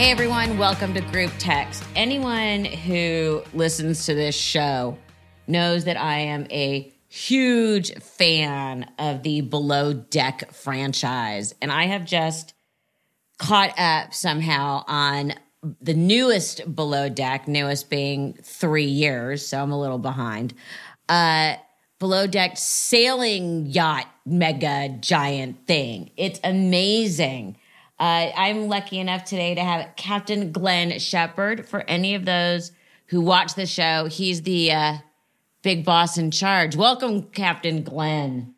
Hey everyone, welcome to Group Text. Anyone who listens to this show knows that I am a huge fan of the Below Deck franchise, and I have just caught up somehow on the newest Below Deck, newest being 3 years, so I'm a little behind. Below Deck Sailing Yacht mega giant thing. It's amazing. I'm lucky enough today to have Captain Glenn Shepherd. For any of those who watch the show, he's the big boss in charge. Welcome, Captain Glenn.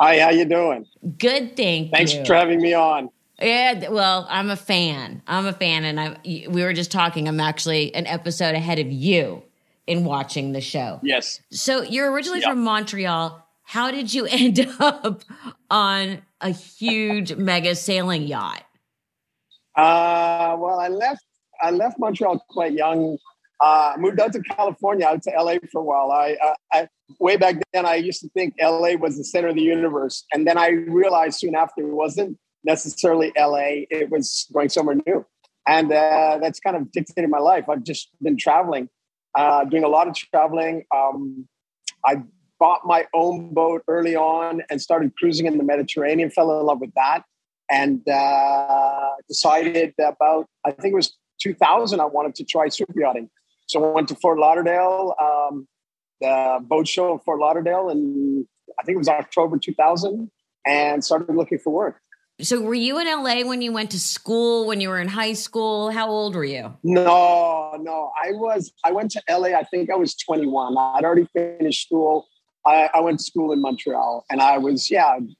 Hi, how you doing? Good, thanks. Thanks for having me on. Yeah, well, I'm a fan, and we were just talking. I'm actually an episode ahead of you in watching the show. Yes. So you're originally from Montreal. How did you end up on a huge mega sailing yacht? Well, I left Montreal quite young. Moved out to California, out to LA for a while. I way back then, I used to think LA was the center of the universe. And then I realized soon after it wasn't necessarily LA. It was going somewhere new. And that's kind of dictated my life. I've just been traveling, doing a lot of traveling. I bought my own boat early on and started cruising in the Mediterranean, fell in love with that, and decided about, I think it was 2000, I wanted to try super yachting. So I went to Fort Lauderdale, the boat show of Fort Lauderdale, and I think it was October 2000, and started looking for work. So were you in LA when you went to school, when you were in high school? How old were you? No, I went to LA, I think I was 21. I'd already finished school. I went to school in Montreal, and I was,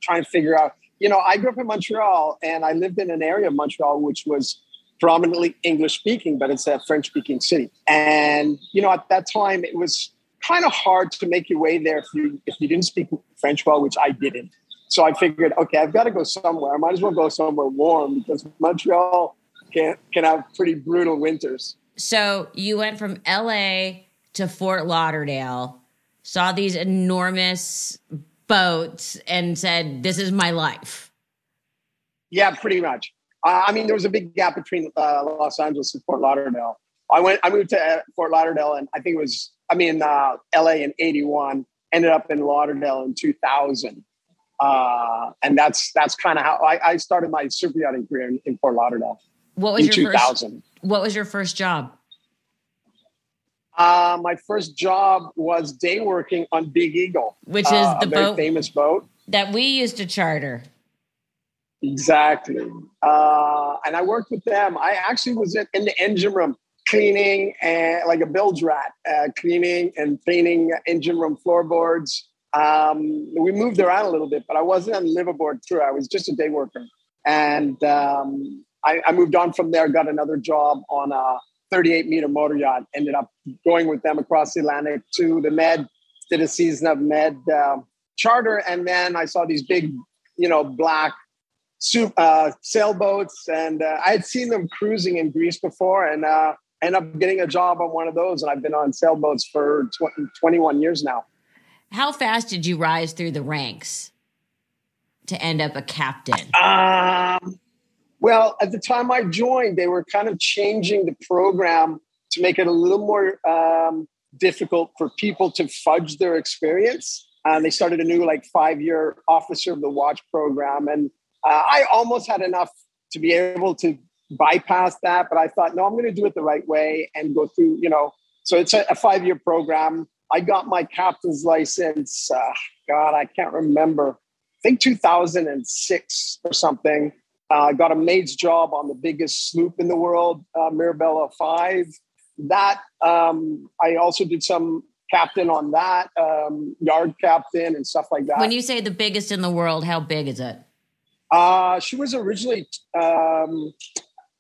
trying to figure out, I grew up in Montreal, and I lived in an area of Montreal which was predominantly English-speaking, but it's a French-speaking city. And, at that time, it was kind of hard to make your way there if you didn't speak French well, which I didn't. So I figured, okay, I've got to go somewhere. I might as well go somewhere warm because Montreal can have pretty brutal winters. So you went from L.A. to Fort Lauderdale, saw these enormous boats and said, this is my life. Yeah, pretty much. There was a big gap between Los Angeles and Fort Lauderdale. I moved to Fort Lauderdale, and I think it was, LA in 81, ended up in Lauderdale in 2000. And that's kind of how I started my super yachting career in Fort Lauderdale. What was your 2000. What was your first job? My first job was day working on Big Eagle, which is the boat, famous boat that we used to charter. Exactly. And I worked with them. I actually was in the engine room cleaning, and like a bilge rat, cleaning engine room floorboards. We moved around a little bit, but I wasn't on the liveaboard crew. I was just a day worker. And I moved on from there, got another job on a 38-meter motor yacht, ended up going with them across the Atlantic to the Med, did a season of Med charter. And then I saw these big, black sailboats. And I had seen them cruising in Greece before, and ended up getting a job on one of those. And I've been on sailboats for 21 years now. How fast did you rise through the ranks to end up a captain? Well, at the time I joined, they were kind of changing the program to make it a little more difficult for people to fudge their experience. They started a new 5-year Officer of the Watch program. And I almost had enough to be able to bypass that. But I thought, no, I'm going to do it the right way and go through, So it's a 5-year program. I got my captain's license. I can't remember. I think 2006 or something. I got a mate's job on the biggest sloop in the world, Mirabella 5. that, I also did some captain on that, yard captain and stuff like that. When you say the biggest in the world, how big is it? She was originally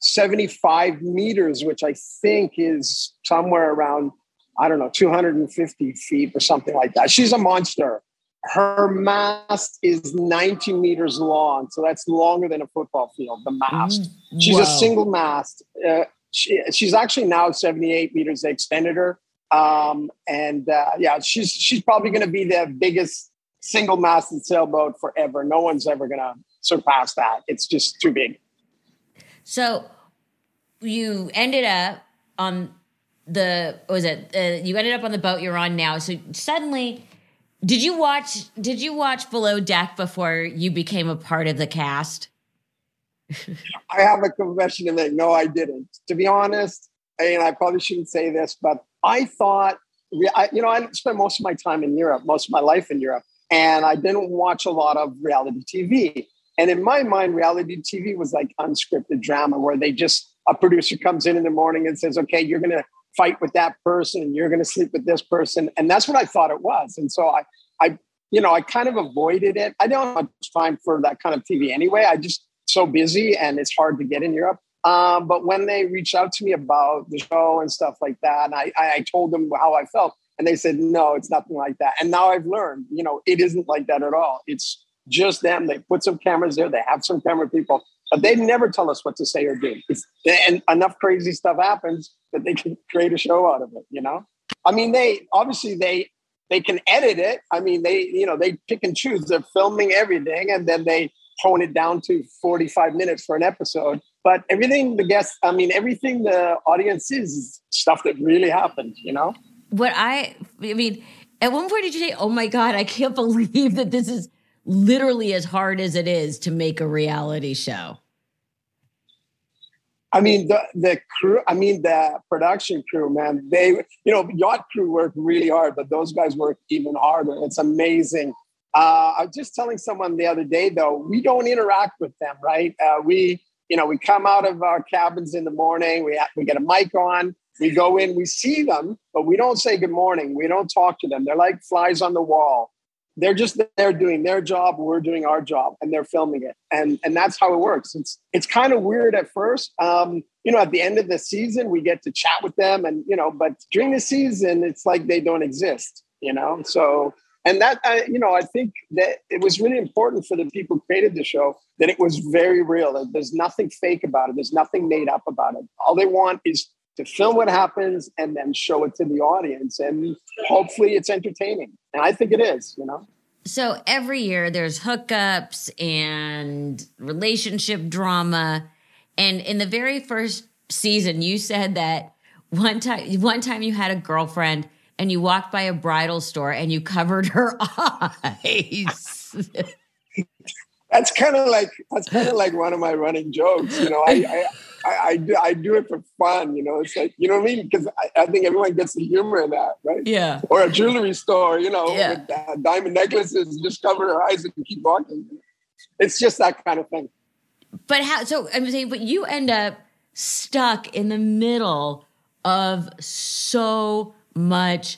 75 meters, which I think is somewhere around, I don't know, 250 feet or something like that. She's a monster. Her mast is 90 meters long. So that's longer than a football field, the mast. She's a single mast. She's actually now 78 meters. They extended her. Yeah, she's probably going to be the biggest single masted sailboat forever. No one's ever going to surpass that. It's just too big. So you ended up on the, you ended up on the boat you're on now. So suddenly, did you watch Below Deck before you became a part of the cast? I have a confession to make. No, I didn't. To be honest, and I probably shouldn't say this, but I thought, you know, I spent most of my time in Europe, most of my life in Europe, and I didn't watch a lot of reality TV. And in my mind, reality TV was like unscripted drama where they just, a producer comes in the morning and says, okay, you're going to fight with that person and you're going to sleep with this person. And that's what I thought it was. And so I, you know, I kind of avoided it. I don't have time for that kind of TV anyway. I just so busy and it's hard to get in Europe. But when they reached out to me about the show and stuff like that, and I told them how I felt, and they said, no, it's nothing like that. And now I've learned, you know, it isn't like that at all. It's just them. They put some cameras there. They have some camera people, but they never tell us what to say or do. And enough crazy stuff happens that they can create a show out of it, you know? I mean, they can edit it. I mean, they pick and choose. They're filming everything, and then they hone it down to 45 minutes for an episode. But everything the audience sees is stuff that really happened, you know? What I mean, at one point did you say, oh my God, I can't believe that this is literally as hard as it is to make a reality show? I mean, the crew, the production crew, man, yacht crew work really hard, but those guys work even harder. It's amazing. I was just telling someone the other day, though, we don't interact with them, right? We come out of our cabins in the morning, we get a mic on, we go in, we see them, but we don't say good morning. We don't talk to them. They're like flies on the wall. They're just there doing their job, we're doing our job, and they're filming it. And that's how it works. It's kind of weird at first. At the end of the season, we get to chat with them, and, you know, but during the season, it's like they don't exist, you know? So, and that, I think that it was really important for the people who created the show that it was very real. There's nothing fake about it. There's nothing made up about it. All they want is to film what happens and then show it to the audience. And hopefully it's entertaining. And I think it is, you know? So every year there's hookups and relationship drama. And in the very first season, you said that one time you had a girlfriend and you walked by a bridal store and you covered her eyes. That's kind of like one of my running jokes. You know, I do it for fun. You know, it's like, you know what I mean? Because I think everyone gets the humor in that, right? Yeah. Or a jewelry store, you know, with diamond necklaces, just cover her eyes and keep walking. It's just that kind of thing. But how? So I'm saying, but you end up stuck in the middle of so much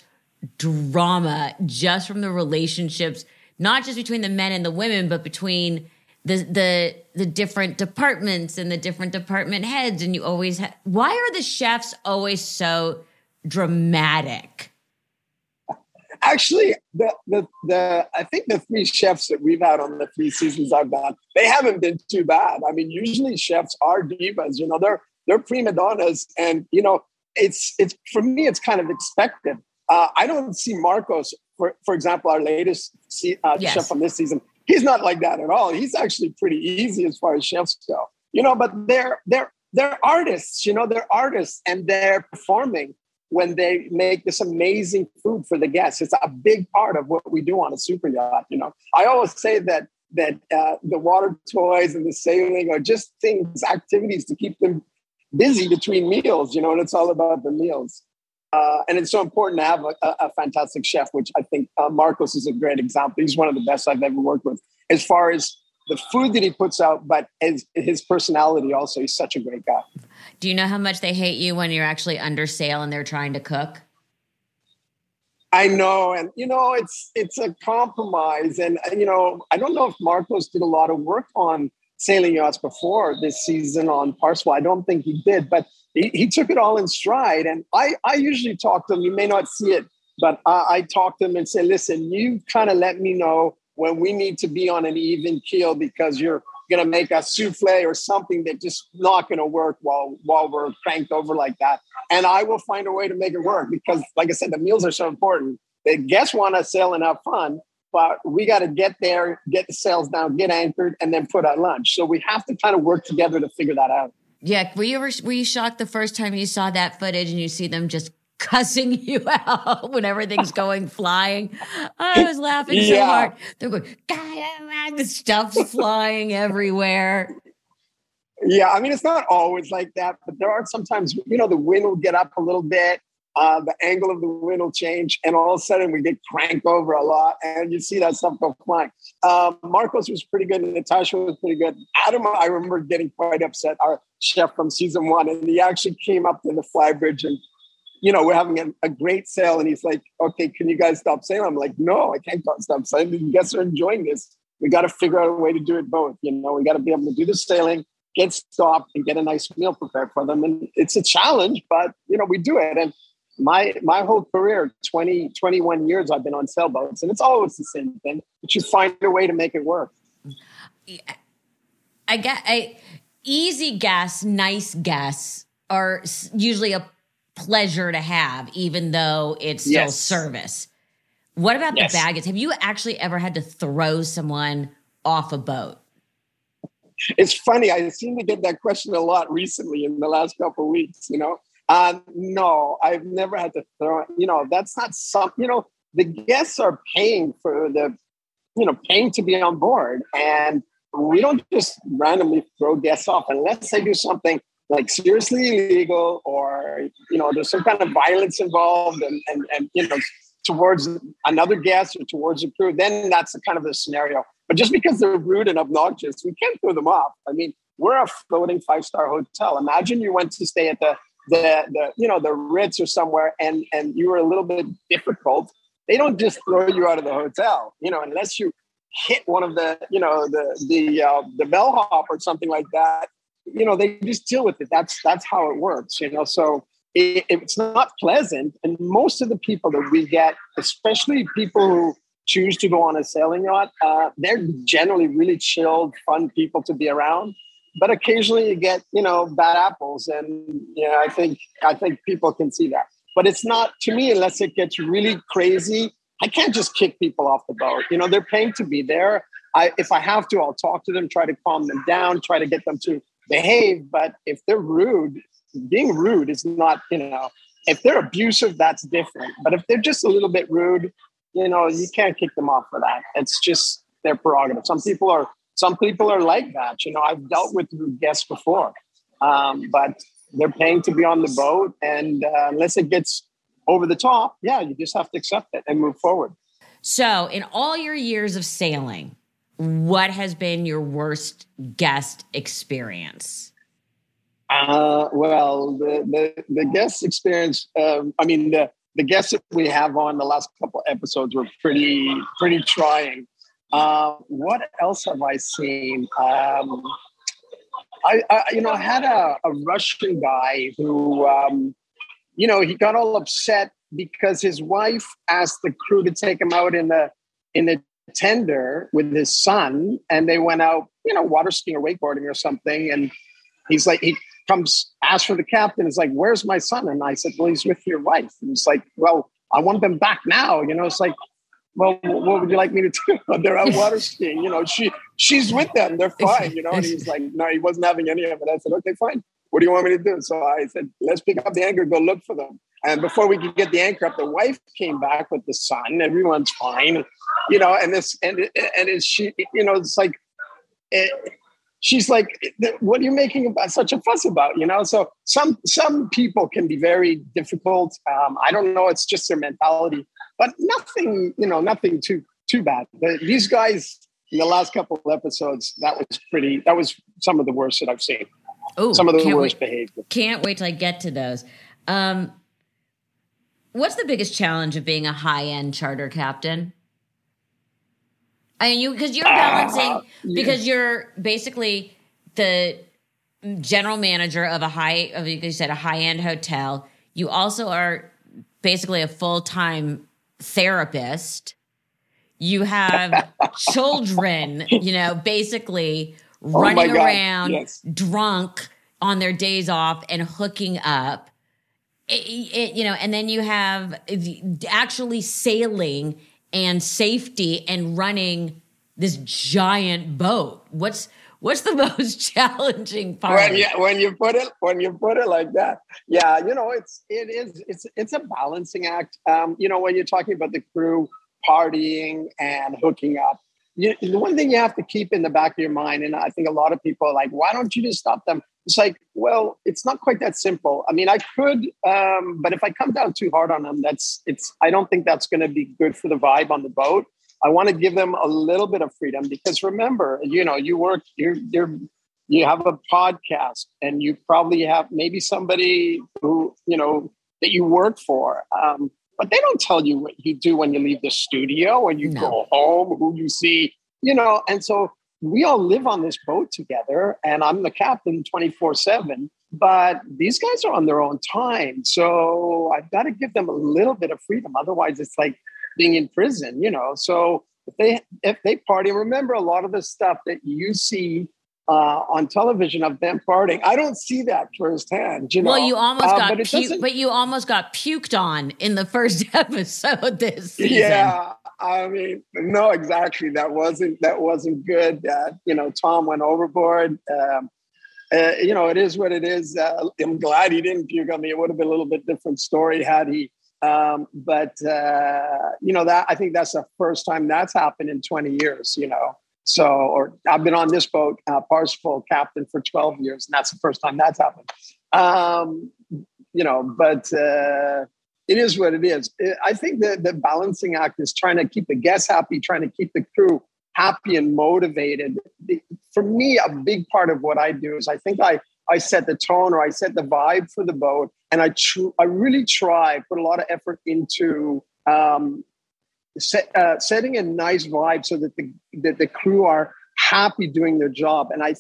drama just from the relationships, not just between the men and the women, but between the different departments and the different department heads. And you always why are the chefs always so dramatic? Actually, I think the three chefs that we've had on the three seasons I've done, they haven't been too bad. I mean, usually chefs are divas, you know, they're prima donnas, and, you know, it's for me, it's kind of expected. I don't see Marcos, for example, our latest chef from this season. He's not like that at all. He's actually pretty easy as far as chefs go, you know. But they're artists, you know. They're artists, and they're performing when they make this amazing food for the guests. It's a big part of what we do on a super yacht, you know. I always say that the water toys and the sailing are just things, activities to keep them busy between meals, you know, and it's all about the meals. And it's so important to have a fantastic chef, which I think Marcos is a great example. He's one of the best I've ever worked with. As far as the food that he puts out, but as his personality also. He's such a great guy. Do you know how much they hate you when you're actually under sail and they're trying to cook? I know. And, you know, it's a compromise. And, you know, I don't know if Marcos did a lot of work on sailing yachts before this season on Parsifal. I don't think he did, but he took it all in stride. And I usually talk to him. You may not see it, but I talk to him and say, listen, you kind of let me know when we need to be on an even keel because you're going to make a souffle or something that just not going to work while we're cranked over like that. And I will find a way to make it work because, like I said, the meals are so important. The guests want to sail and have fun, but we got to get there, get the sails down, get anchored, and then put out lunch. So we have to kind of work together to figure that out. Yeah. Were you shocked the first time you saw that footage and you see them just cussing you out when everything's going flying? I was laughing so hard. They're going, God, the stuff's flying everywhere. Yeah, I mean, it's not always like that, but there are sometimes, you know, the wind will get up a little bit, the angle of the wind will change, and all of a sudden we get cranked over a lot, and you see that stuff go flying. Marcos was pretty good, and Natasha was pretty good. Adam, I remember getting quite upset, our chef from season one, and he actually came up to the flybridge and, you know, we're having a great sail. And he's like, okay, can you guys stop sailing? I'm like, no, I can't stop sailing. The guests are enjoying this. We got to figure out a way to do it both. You know, we got to be able to do the sailing, get stopped, and get a nice meal prepared for them. And it's a challenge, but, you know, we do it. And my whole career, 21 years, I've been on sailboats. And it's always the same thing. But you find a way to make it work. Easy guests, nice guests are usually a pleasure to have, even though it's still service. What about the baggage? Have you actually ever had to throw someone off a boat? It's funny. I seem to get that question a lot recently in the last couple of weeks, you know? No, I've never had to throw, you know, that's not something, you know, the guests are paying for the, you know, paying to be on board. And we don't just randomly throw guests off unless they do something like seriously illegal, or, you know, there's some kind of violence involved and you know, towards another guest or towards the crew, then that's the kind of a scenario. But just because they're rude and obnoxious, we can't throw them off. I mean, we're a floating 5-star hotel. Imagine you went to stay at the you know, the Ritz or somewhere and you were a little bit difficult. They don't just throw you out of the hotel, you know, unless you hit one of the, you know, the bellhop or something like that. You know, they just deal with it. That's how it works, you know. So it's not pleasant. And most of the people that we get, especially people who choose to go on a sailing yacht, they're generally really chilled, fun people to be around. But occasionally you get, you know, bad apples. And, you know, I think people can see that. But it's not, to me, unless it gets really crazy, I can't just kick people off the boat. You know, they're paying to be there. If I have to, I'll talk to them, try to calm them down, try to get them to behave. But if they're rude, being rude is not, you know, if they're abusive, that's different. But if they're just a little bit rude, you know, you can't kick them off for that. It's just their prerogative. Some people are like that. You know, I've dealt with guests before, but they're paying to be on the boat. And unless it gets over the top, yeah, you just have to accept it and move forward. So in all your years of sailing, what has been your worst guest experience? Well, the guest experience, I mean, the guests that we have on the last couple of episodes were pretty trying. What else have I seen? I had a Russian guy who, you know, he got all upset because his wife asked the crew to take him out in the tender with his son, and they went out, you know, water skiing or wakeboarding or something. And he's like, he comes, asks for the captain. He's like, where's my son? And I said, well, he's with your wife. And he's like, well, I want them back now. You know, it's like, well, what would you like me to do? They're out water skiing. You know, she's with them. They're fine. You know, and he's like, no, he wasn't having any of it. I said, okay, fine. What do you want me to do? So I said, let's pick up the anchor, go look for them. And before we could get the anchor up, the wife came back with the son. Everyone's fine, you know. And this, and she, you know, it's like, she's like, what are you making about such a fuss about, you know? So some people can be very difficult. I don't know. It's just their mentality, but nothing, you know, nothing too bad. But these guys, in the last couple of episodes, that was some of the worst that I've seen. Oh, some of the worst behavior. Can't wait till I get to those. What's the biggest challenge of being a high-end charter captain? I mean, because you're balancing, because you're basically the general manager of a high-end hotel. You also are basically a full-time therapist. You have children, basically running around drunk on their days off and hooking up, and then you have actually sailing and safety and running this giant boat. What's the most challenging part? When you put it like that, it's a balancing act. When you're talking about the crew partying and hooking up, the one thing you have to keep in the back of your mind, and I think a lot of people are like, why don't you just stop them? It's like, well, it's not quite that simple. I mean, I could, but if I come down too hard on them, I don't think that's going to be good for the vibe on the boat. I want to give them a little bit of freedom, because remember, you have a podcast, and you probably have maybe somebody who, that you work for. But they don't tell you what you do when you leave the studio, when you go home, who you see, And so we all live on this boat together, and I'm the captain 24/7, but these guys are on their own time. So I've got to give them a little bit of freedom. Otherwise, it's like being in prison, So if they party, remember a lot of the stuff that you see on television of them farting. I don't see that firsthand. Well, you almost got puked on in the first episode this season. Yeah, I mean, no, exactly. That wasn't good. Tom went overboard. It is what it is. I'm glad he didn't puke on me. It would have been a little bit different story had he. I think that's the first time that's happened in 20 years. I've been on this boat, Parsifal, captain for 12 years, and that's the first time that's happened. It is what it is. I think the balancing act is trying to keep the guests happy, trying to keep the crew happy and motivated. For me, a big part of what I do is I think I set the tone, or I set the vibe for the boat, and I really try, put a lot of effort into setting a nice vibe so that the crew are happy doing their job. And I'm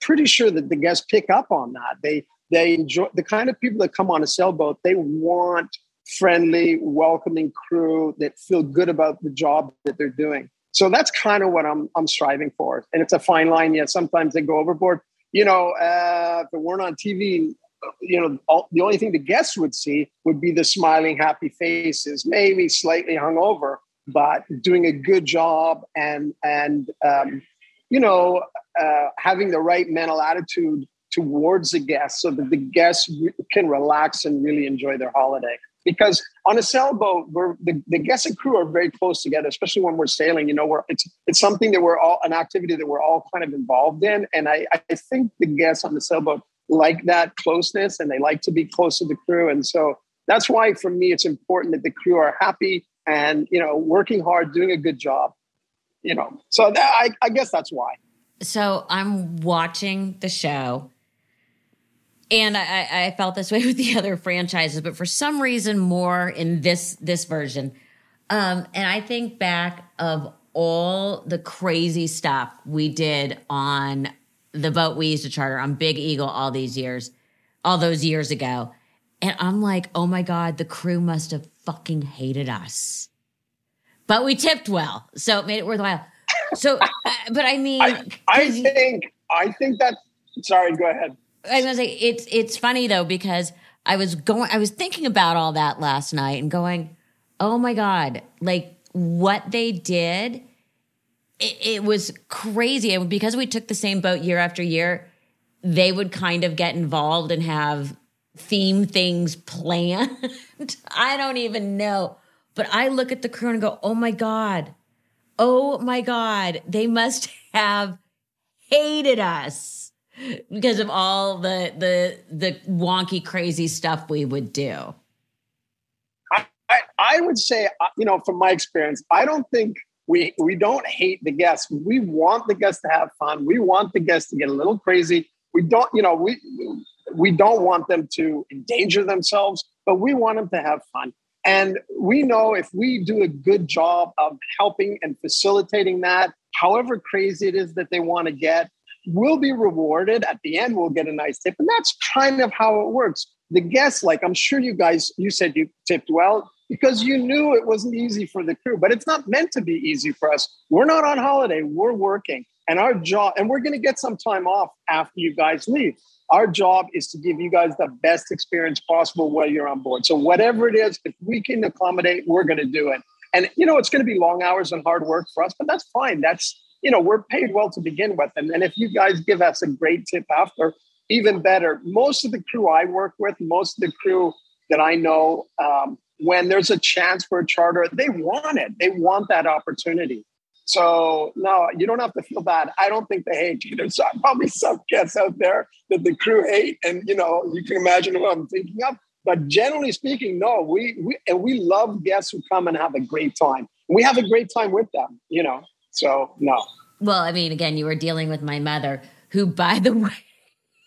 pretty sure that the guests pick up on that. They enjoy the kind of people that come on a sailboat. They want friendly, welcoming crew that feel good about the job that they're doing. So that's kind of what I'm striving for. And it's a fine line. Yeah, sometimes they go overboard. If it weren't on TV, the only thing the guests would see would be the smiling, happy faces, maybe slightly hungover, but doing a good job and having the right mental attitude towards the guests so that the guests can relax and really enjoy their holiday. Because on a sailboat, the guests and crew are very close together, especially when we're sailing. It's something that an activity that we're all kind of involved in. And I think the guests on the sailboat like that closeness, and they like to be close to the crew. And so that's why, for me, it's important that the crew are happy and, working hard, doing a good job, So I guess that's why. So I'm watching the show, and I felt this way with the other franchises, but for some reason more in this version. And I think back of all the crazy stuff we did on the boat we used to charter, on Big Eagle, all those years ago. And I'm like, oh my God, the crew must have fucking hated us. But we tipped well, so it made it worthwhile. So, but I mean... I think that... Sorry, go ahead. I was going to say, it's funny though, because I was thinking about all that last night and going, oh my God, like what they did... It was crazy. And because we took the same boat year after year, they would kind of get involved and have theme things planned. I don't even know. But I look at the crew and go, oh my God, they must have hated us because of all the wonky, crazy stuff we would do. I would say, from my experience, I don't think We don't hate the guests. We want the guests to have fun. We want the guests to get a little crazy. We don't, you know, we don't want them to endanger themselves, but we want them to have fun. And we know if we do a good job of helping and facilitating that, however crazy it is that they want to get, we'll be rewarded. At the end, we'll get a nice tip. And that's kind of how it works. The guests, like I'm sure you guys, you said you tipped well because you knew it wasn't easy for the crew, but it's not meant to be easy for us. We're not on holiday. We're working. And our job, and we're going to get some time off after you guys leave. Our job is to give you guys the best experience possible while you're on board. So whatever it is, if we can accommodate, we're going to do it. And, you know, it's going to be long hours and hard work for us, but that's fine. That's, you know, we're paid well to begin with. And if you guys give us a great tip after, even better. Most of the crew I work with, most of the crew that I know, when there's a chance for a charter, they want it. They want that opportunity. So, no, you don't have to feel bad. I don't think they hate you. There's probably some guests out there that the crew hate. And, you know, you can imagine what I'm thinking of. But generally speaking, no, we love guests who come and have a great time. We have a great time with them, you know. So, no. Well, I mean, again, you were dealing with my mother, who, by the way,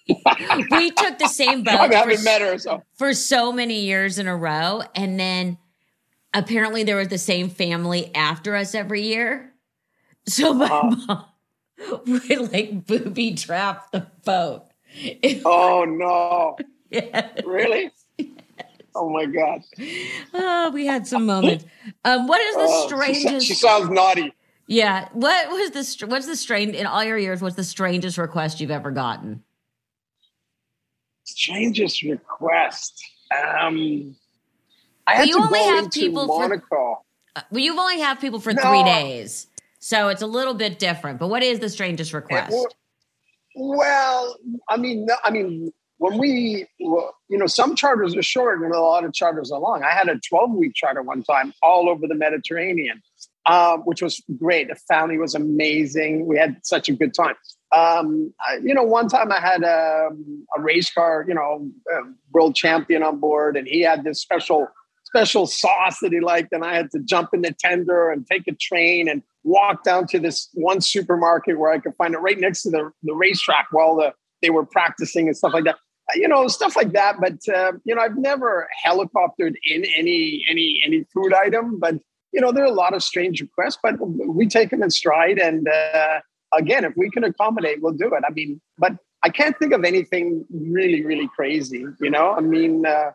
we took the same boat for so many years in a row. And then apparently there was the same family after us every year. So my mom would like booby trap the boat. Oh, no. Yes. Really? Yes. Oh, my God. Oh, we had some moments. What is the strangest? She sounds naughty. Yeah. What's the strange in all your years? What's the strangest request you've ever gotten? Strangest request. I had to go into Monaco. Well, you only have people for 3 days, so it's a little bit different. But what is the strangest request? Well, I mean, when some charters are short and a lot of charters are long. I had a 12-week charter one time all over the Mediterranean, which was great. The family was amazing. We had such a good time. One time I had a race car, world champion on board, and he had this special sauce that he liked. And I had to jump in the tender and take a train and walk down to this one supermarket where I could find it right next to the racetrack while they were practicing and stuff like that. Stuff like that. But, I've never helicoptered in any food item, but, there are a lot of strange requests, but we take them in stride. And, again, if we can accommodate, we'll do it. I mean, but I can't think of anything really, really crazy, I mean, I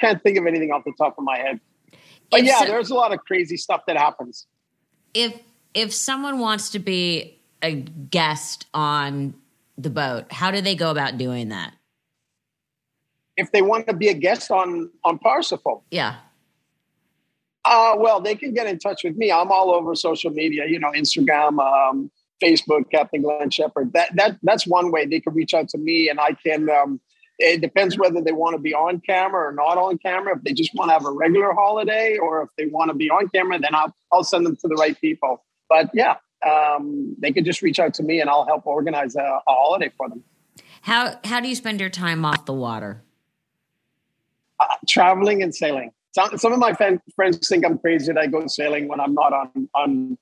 can't think of anything off the top of my head. But there's a lot of crazy stuff that happens. If someone wants to be a guest on the boat, how do they go about doing that? If they want to be a guest on Parsifal? Yeah. Well, they can get in touch with me. I'm all over social media, Instagram, Facebook, Captain Glenn Shepherd. That's one way they can reach out to me, and I can. It depends whether they want to be on camera or not on camera. If they just want to have a regular holiday, or if they want to be on camera, then I'll send them to the right people. But they can just reach out to me, and I'll help organize a holiday for them. How do you spend your time off the water? Traveling and sailing. Some of my friends think I'm crazy that I go sailing when I'm not on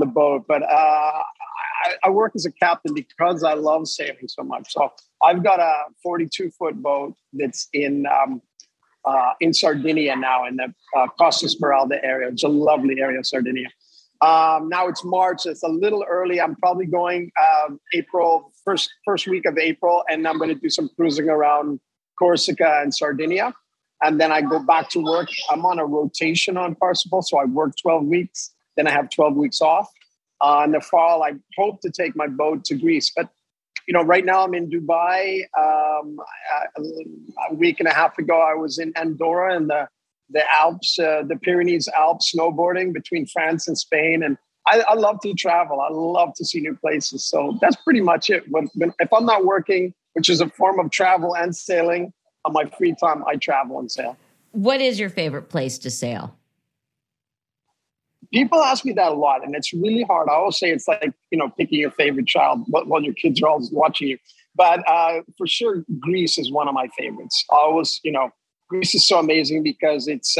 the boat. But I work as a captain because I love sailing so much. So I've got a 42-foot boat that's in Sardinia now, in the Costa Smeralda area. It's a lovely area of Sardinia. Now it's March. It's a little early. I'm probably going April, first week of April, and I'm going to do some cruising around Corsica and Sardinia. And then I go back to work. I'm on a rotation on Parsifal, so I work 12 weeks. Then I have 12 weeks off. In the fall, I hope to take my boat to Greece. But, right now I'm in Dubai. A week and a half ago, I was in Andorra in the Alps, the Pyrenees Alps, snowboarding between France and Spain. And I love to travel. I love to see new places. So that's pretty much it. When, if I'm not working, which is a form of travel and sailing, on my free time, I travel and sail. What is your favorite place to sail? People ask me that a lot, and it's really hard. I always say it's like, picking your favorite child while your kids are always watching you. But for sure, Greece is one of my favorites. I always, Greece is so amazing because it's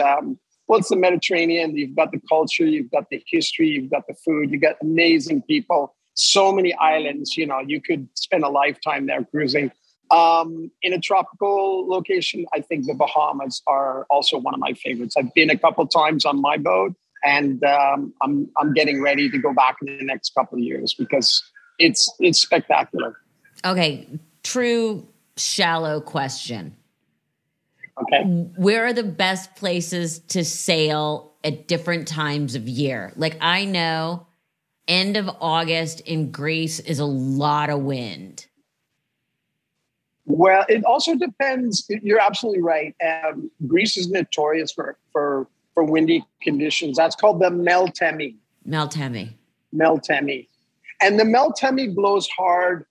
Well, it's the Mediterranean. You've got the culture, you've got the history, you've got the food, you've got amazing people, so many islands, you know, you could spend a lifetime there cruising. In a tropical location, I think the Bahamas are also one of my favorites. I've been a couple times on my boat, and I'm getting ready to go back in the next couple of years because it's spectacular. Okay, true shallow question. Okay. Where are the best places to sail at different times of year? Like, I know end of August in Greece is a lot of wind. Well, it also depends. You're absolutely right. Greece is notorious for windy conditions. That's called the Meltemi. Meltemi. And the Meltemi blows hard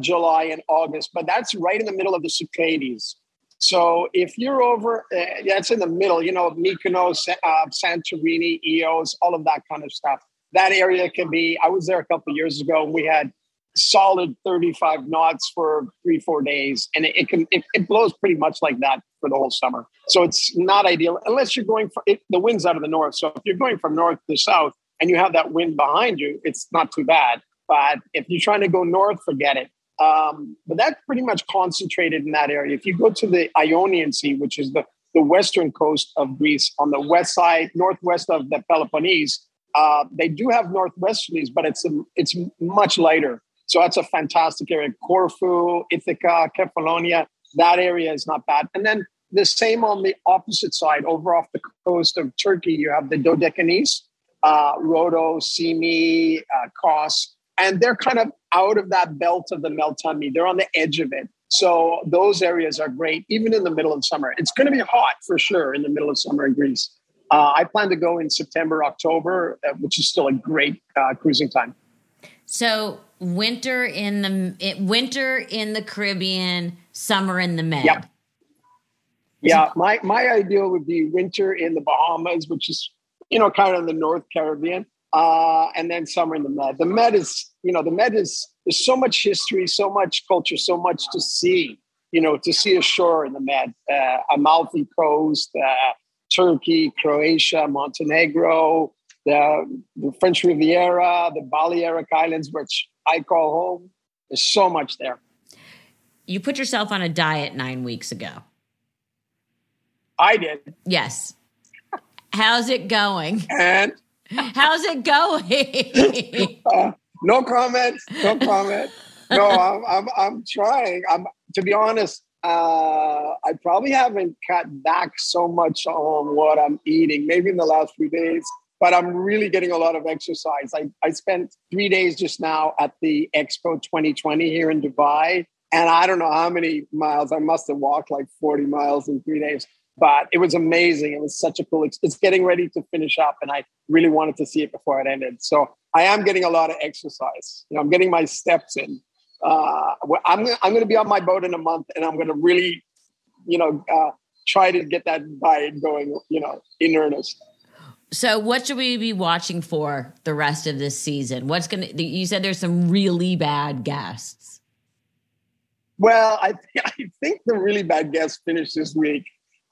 July and August, but that's right in the middle of the Cyclades. So if you're over, that's in the middle, you know, Mykonos, Santorini, Eos, all of that kind of stuff. That area can be, I was there a couple of years ago, and we had solid 35 knots for 3-4 days. And it blows pretty much like that for the whole summer. So it's not ideal unless you're going, the wind's out of the north. So if you're going from north to south and you have that wind behind you, it's not too bad. But if you're trying to go north, forget it. But that's pretty much concentrated in that area. If you go to the Ionian Sea, which is the western coast of Greece on the west side, northwest of the Peloponnese, they do have northwesterlies, but it's much lighter. So that's a fantastic area. Corfu, Ithaca, Cephalonia, that area is not bad. And then the same on the opposite side, over off the coast of Turkey, you have the Dodecanese, Rhodos, Simi, Kos, and they're kind of out of that belt of the Meltemi. They're on the edge of it. So those areas are great, even in the middle of summer. It's going to be hot for sure in the middle of summer in Greece. I plan to go in September, October, which is still a great cruising time. So winter in the Caribbean, summer in the Med. Yep. Yeah, my ideal would be winter in the Bahamas, which is, you know, kind of the North Caribbean. And then summer in the Med. The Med is, you know, there's so much history, so much culture, so much to see, you know, to see ashore in the Med. Amalfi Coast, Turkey, Croatia, Montenegro, the French Riviera, the Balearic Islands, which I call home. There's so much there. You put yourself on a diet 9 weeks ago. I did. Yes. How's it going? And how's it going? No comment. No comment. No, I'm trying. To be honest, I probably haven't cut back so much on what I'm eating, maybe in the last few days, but I'm really getting a lot of exercise. I spent 3 days just now at the Expo 2020 here in Dubai, and I don't know how many miles. I must have walked like 40 miles in 3 days. But it was amazing. It was such a cool experience. It's getting ready to finish up, and I really wanted to see it before it ended. So I am getting a lot of exercise. You know, I'm getting my steps in. I'm going to be on my boat in a month, and I'm going to really, you know, try to get that diet going, you know, in earnest. So what should we be watching for the rest of this season? You said there's some really bad guests. Well, I think the really bad guests finished this week.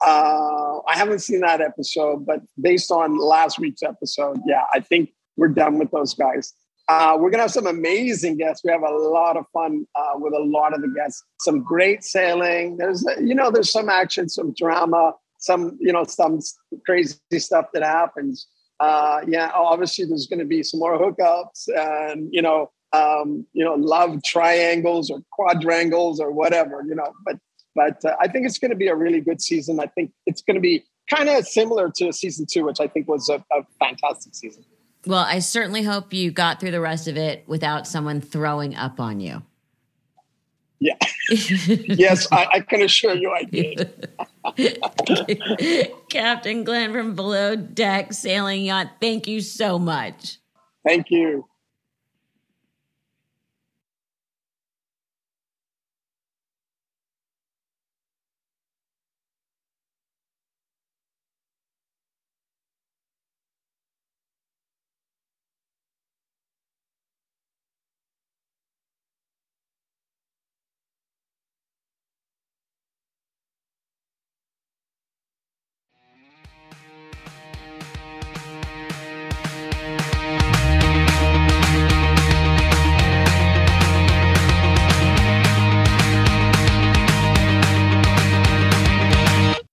I haven't seen that episode, but based on last week's episode, yeah, I think we're done with those guys. We're going to have some amazing guests. We have a lot of fun with a lot of the guests. Some great sailing. There's some action, some drama, some, you know, some crazy stuff that happens. Yeah, obviously there's going to be some more hookups and, you know, love triangles or quadrangles or whatever, you know, but I think it's going to be a really good season. I think it's going to be kind of similar to season 2, which I think was a fantastic season. Well, I certainly hope you got through the rest of it without someone throwing up on you. Yeah. Yes, I can assure you I did. Captain Glenn from Below Deck Sailing Yacht, thank you so much. Thank you.